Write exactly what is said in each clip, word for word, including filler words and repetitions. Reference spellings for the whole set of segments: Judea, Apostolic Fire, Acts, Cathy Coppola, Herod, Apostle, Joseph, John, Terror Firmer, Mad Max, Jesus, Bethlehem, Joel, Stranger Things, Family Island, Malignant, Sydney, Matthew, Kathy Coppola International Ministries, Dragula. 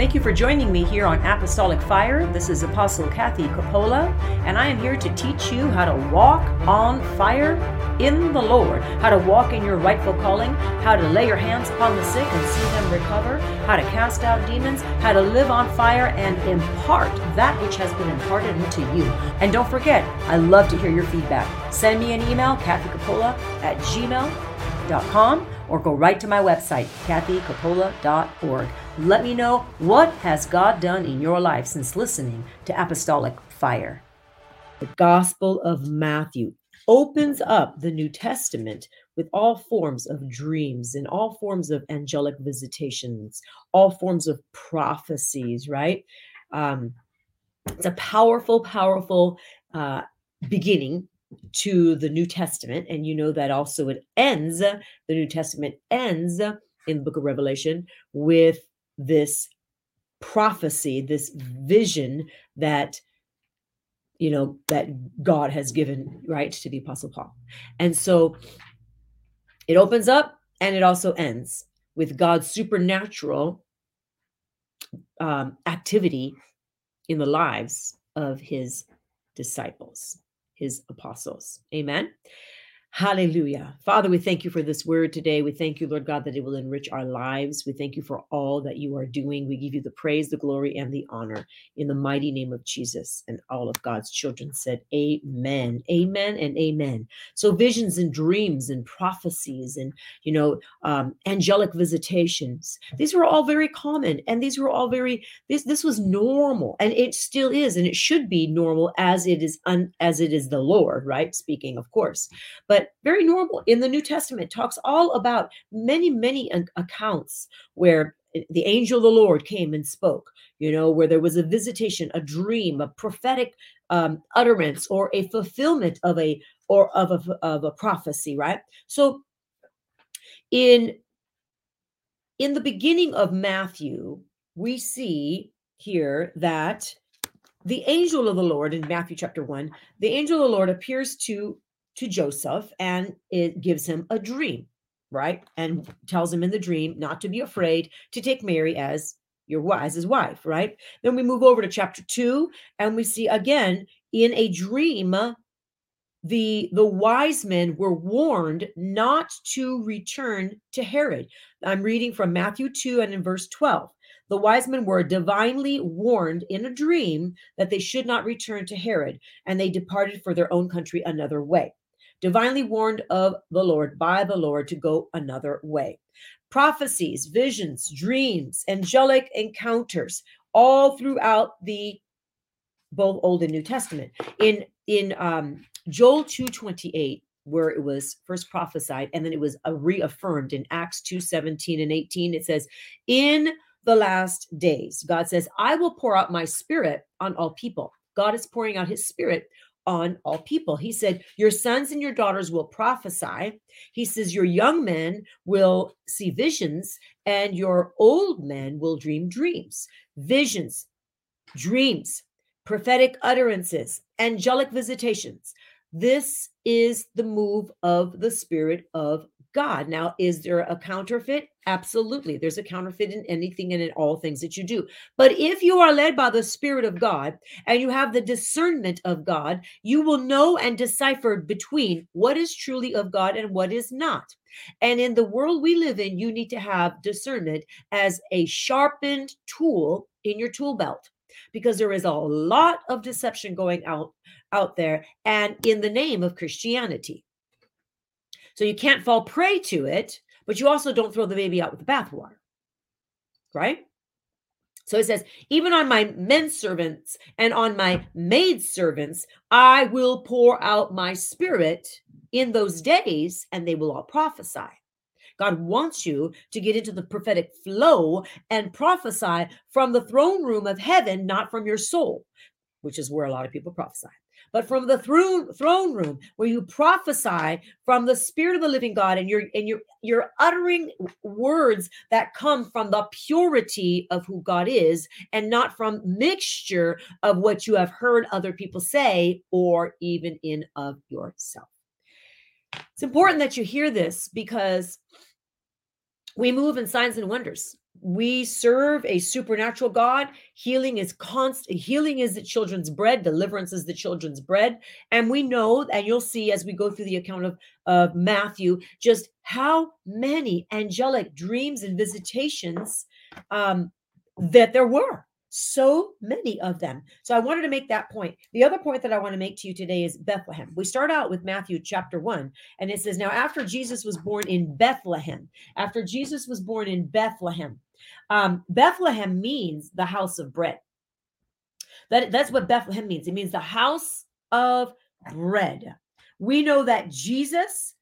Thank you for joining me here on Apostolic Fire. This is Apostle Kathy Coppola, and I am here to teach you how to walk on fire in the Lord, how to walk in your rightful calling, how to lay your hands upon the sick and see them recover, how to cast out demons, how to live on fire and impart that which has been imparted into you. And don't forget, I love to hear your feedback. Send me an email, kathy coppola at gmail dot com, or go right to my website, kathy coppola dot org. Let me know, what has God done in your life since listening to Apostolic Fire? The Gospel of Matthew opens up the New Testament with all forms of dreams and all forms of angelic visitations, all forms of prophecies, right? Um, it's a powerful, powerful uh, beginning to the New Testament. And you know that also it ends, the New Testament ends in the book of Revelation with this prophecy, this vision that, you know, that God has given, right, to the Apostle Paul. And so it opens up and it also ends with God's supernatural um, activity in the lives of his disciples, his apostles. Amen. Hallelujah. Father, we thank you for this word today. We thank you, Lord God, that it will enrich our lives. We thank you for all that you are doing. We give you the praise, the glory, and the honor in the mighty name of Jesus. And all of God's children said, amen, amen, and amen. So visions and dreams and prophecies and, you know, um, angelic visitations, these were all very common. And these were all very, this, this was normal. And it still is. And it should be normal as it is, un, as it is the Lord, right? Speaking, of course. But But very normal in the New Testament, talks all about many, many accounts where the angel of the Lord came and spoke, you know, where there was a visitation, a dream, a prophetic um, utterance, or a fulfillment of a or of a, of a prophecy, right? So in, in the beginning of Matthew, we see here that the angel of the Lord in Matthew chapter one, the angel of the Lord appears to to Joseph, and it gives him a dream, right? And tells him in the dream not to be afraid to take Mary as your wife, as his wife, right? Then we move over to chapter two, and we see again in a dream, the the wise men were warned not to return to Herod. I'm reading from Matthew two and in verse twelve. The wise men were divinely warned in a dream that they should not return to Herod, and they departed for their own country another way. Divinely warned of the Lord by the Lord to go another way. Prophecies, visions, dreams, angelic encounters, all throughout the both Old and New Testament. In in um, Joel two twenty-eight, where it was first prophesied, and then it was reaffirmed in Acts two seventeen and eighteen, it says, in the last days, God says, I will pour out my spirit on all people. God is pouring out his spirit on all people. He said, your sons and your daughters will prophesy. He says, your young men will see visions and your old men will dream dreams. Visions, dreams, prophetic utterances, angelic visitations. This is the move of the Spirit of God. Now, is there a counterfeit? Absolutely. There's a counterfeit in anything and in all things that you do. But if you are led by the Spirit of God and you have the discernment of God, you will know and decipher between what is truly of God and what is not. And in the world we live in, you need to have discernment as a sharpened tool in your tool belt, because there is a lot of deception going out, out there and in the name of Christianity. So you can't fall prey to it, but you also don't throw the baby out with the bathwater, right? So it says, even on my men servants and on my maid servants, I will pour out my spirit in those days, and they will all prophesy. God wants you to get into the prophetic flow and prophesy from the throne room of heaven, not from your soul, which is where a lot of people prophesy, but from the throne throne room where you prophesy from the Spirit of the living God, and you're and you're you're uttering words that come from the purity of who God is and not from mixture of what you have heard other people say or even in of yourself. It's important that you hear this because we move in signs and wonders. we serve a supernatural God. Healing is constant. Healing is the children's bread. Deliverance is the children's bread. And we know, and you'll see as we go through the account of, of Matthew, just how many angelic dreams and visitations um, that there were. So many of them. So I wanted to make that point. The other point that I want to make to you today is Bethlehem. We start out with Matthew chapter one, and it says, now after Jesus was born in Bethlehem, after Jesus was born in Bethlehem, um, Bethlehem means the house of bread. That, that's what Bethlehem means. It means the house of bread. We know that Jesus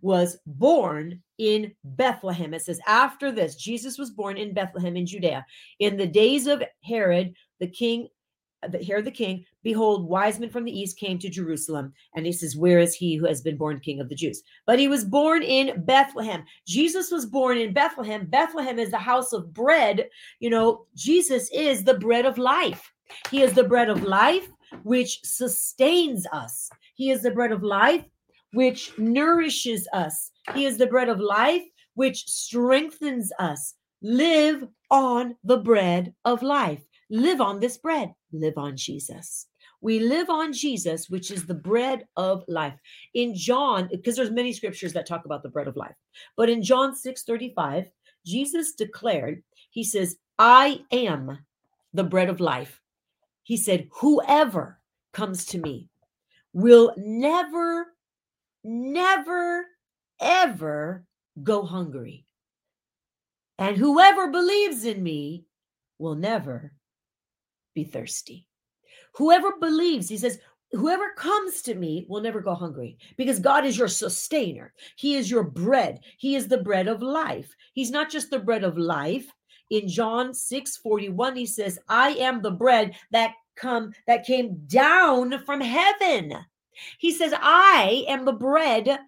was born in Bethlehem. It says, after this, Jesus was born in Bethlehem in Judea. In the days of Herod, the king, the Herod the king, behold, wise men from the east came to Jerusalem. And he says, where is he who has been born king of the Jews? But he was born in Bethlehem. Jesus was born in Bethlehem. Bethlehem is the house of bread. You know, Jesus is the bread of life. He is the bread of life, which sustains us. He is the bread of life, which nourishes us. He is the bread of life, which strengthens us. Live on the bread of life. Live on this bread. Live on Jesus. We live on Jesus, which is the bread of life. In John, because there's many scriptures that talk about the bread of life, but in John six thirty-five, Jesus declared, he says, I am the bread of life. He said, whoever comes to me will never Never, ever go hungry. And whoever believes in me will never be thirsty. Whoever believes, he says, whoever comes to me will never go hungry, because God is your sustainer. He is your bread. He is the bread of life. He's not just the bread of life. In John six forty-one, he says, I am the bread that come that came down from heaven. He says, I am the bread.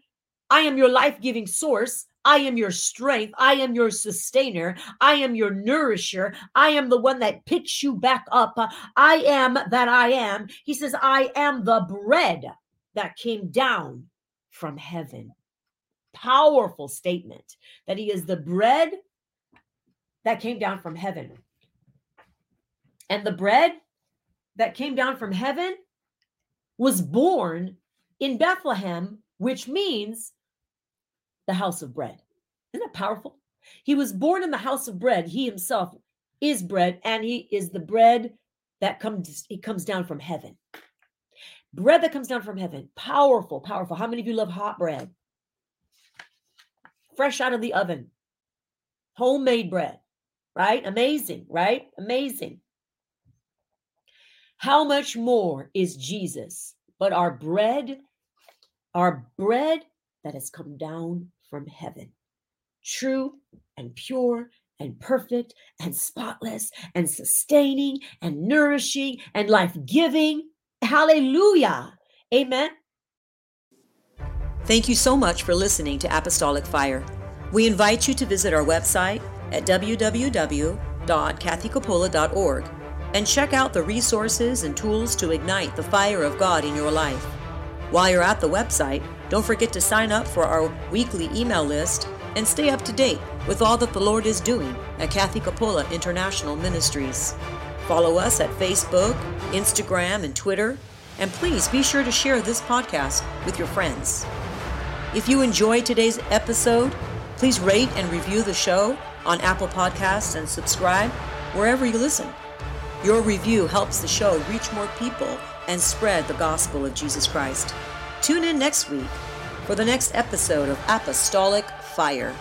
I am your life-giving source. I am your strength. I am your sustainer. I am your nourisher. I am the one that picks you back up. I am that I am. He says, I am the bread that came down from heaven. Powerful statement that he is the bread that came down from heaven. And the bread that came down from heaven was born in Bethlehem, which means the house of bread. Isn't that powerful? He was born in the house of bread. He himself is bread, and he is the bread that comes, he comes down from heaven. Bread that comes down from heaven. Powerful, powerful. How many of you love hot bread? Fresh out of the oven. Homemade bread, right? Amazing, right? Amazing. How much more is Jesus, but our bread, our bread that has come down from heaven, true and pure and perfect and spotless and sustaining and nourishing and life-giving. Hallelujah. Amen. Thank you so much for listening to Apostolic Fire. We invite you to visit our website at w w w dot kathy coppola dot org. and check out the resources and tools to ignite the fire of God in your life. While you're at the website, don't forget to sign up for our weekly email list and stay up to date with all that the Lord is doing at Kathy Coppola International Ministries. Follow us at Facebook, Instagram, and Twitter, and please be sure to share this podcast with your friends. If you enjoyed today's episode, please rate and review the show on Apple Podcasts and subscribe wherever you listen. Your review helps the show reach more people and spread the gospel of Jesus Christ. Tune in next week for the next episode of Apostolic Fire.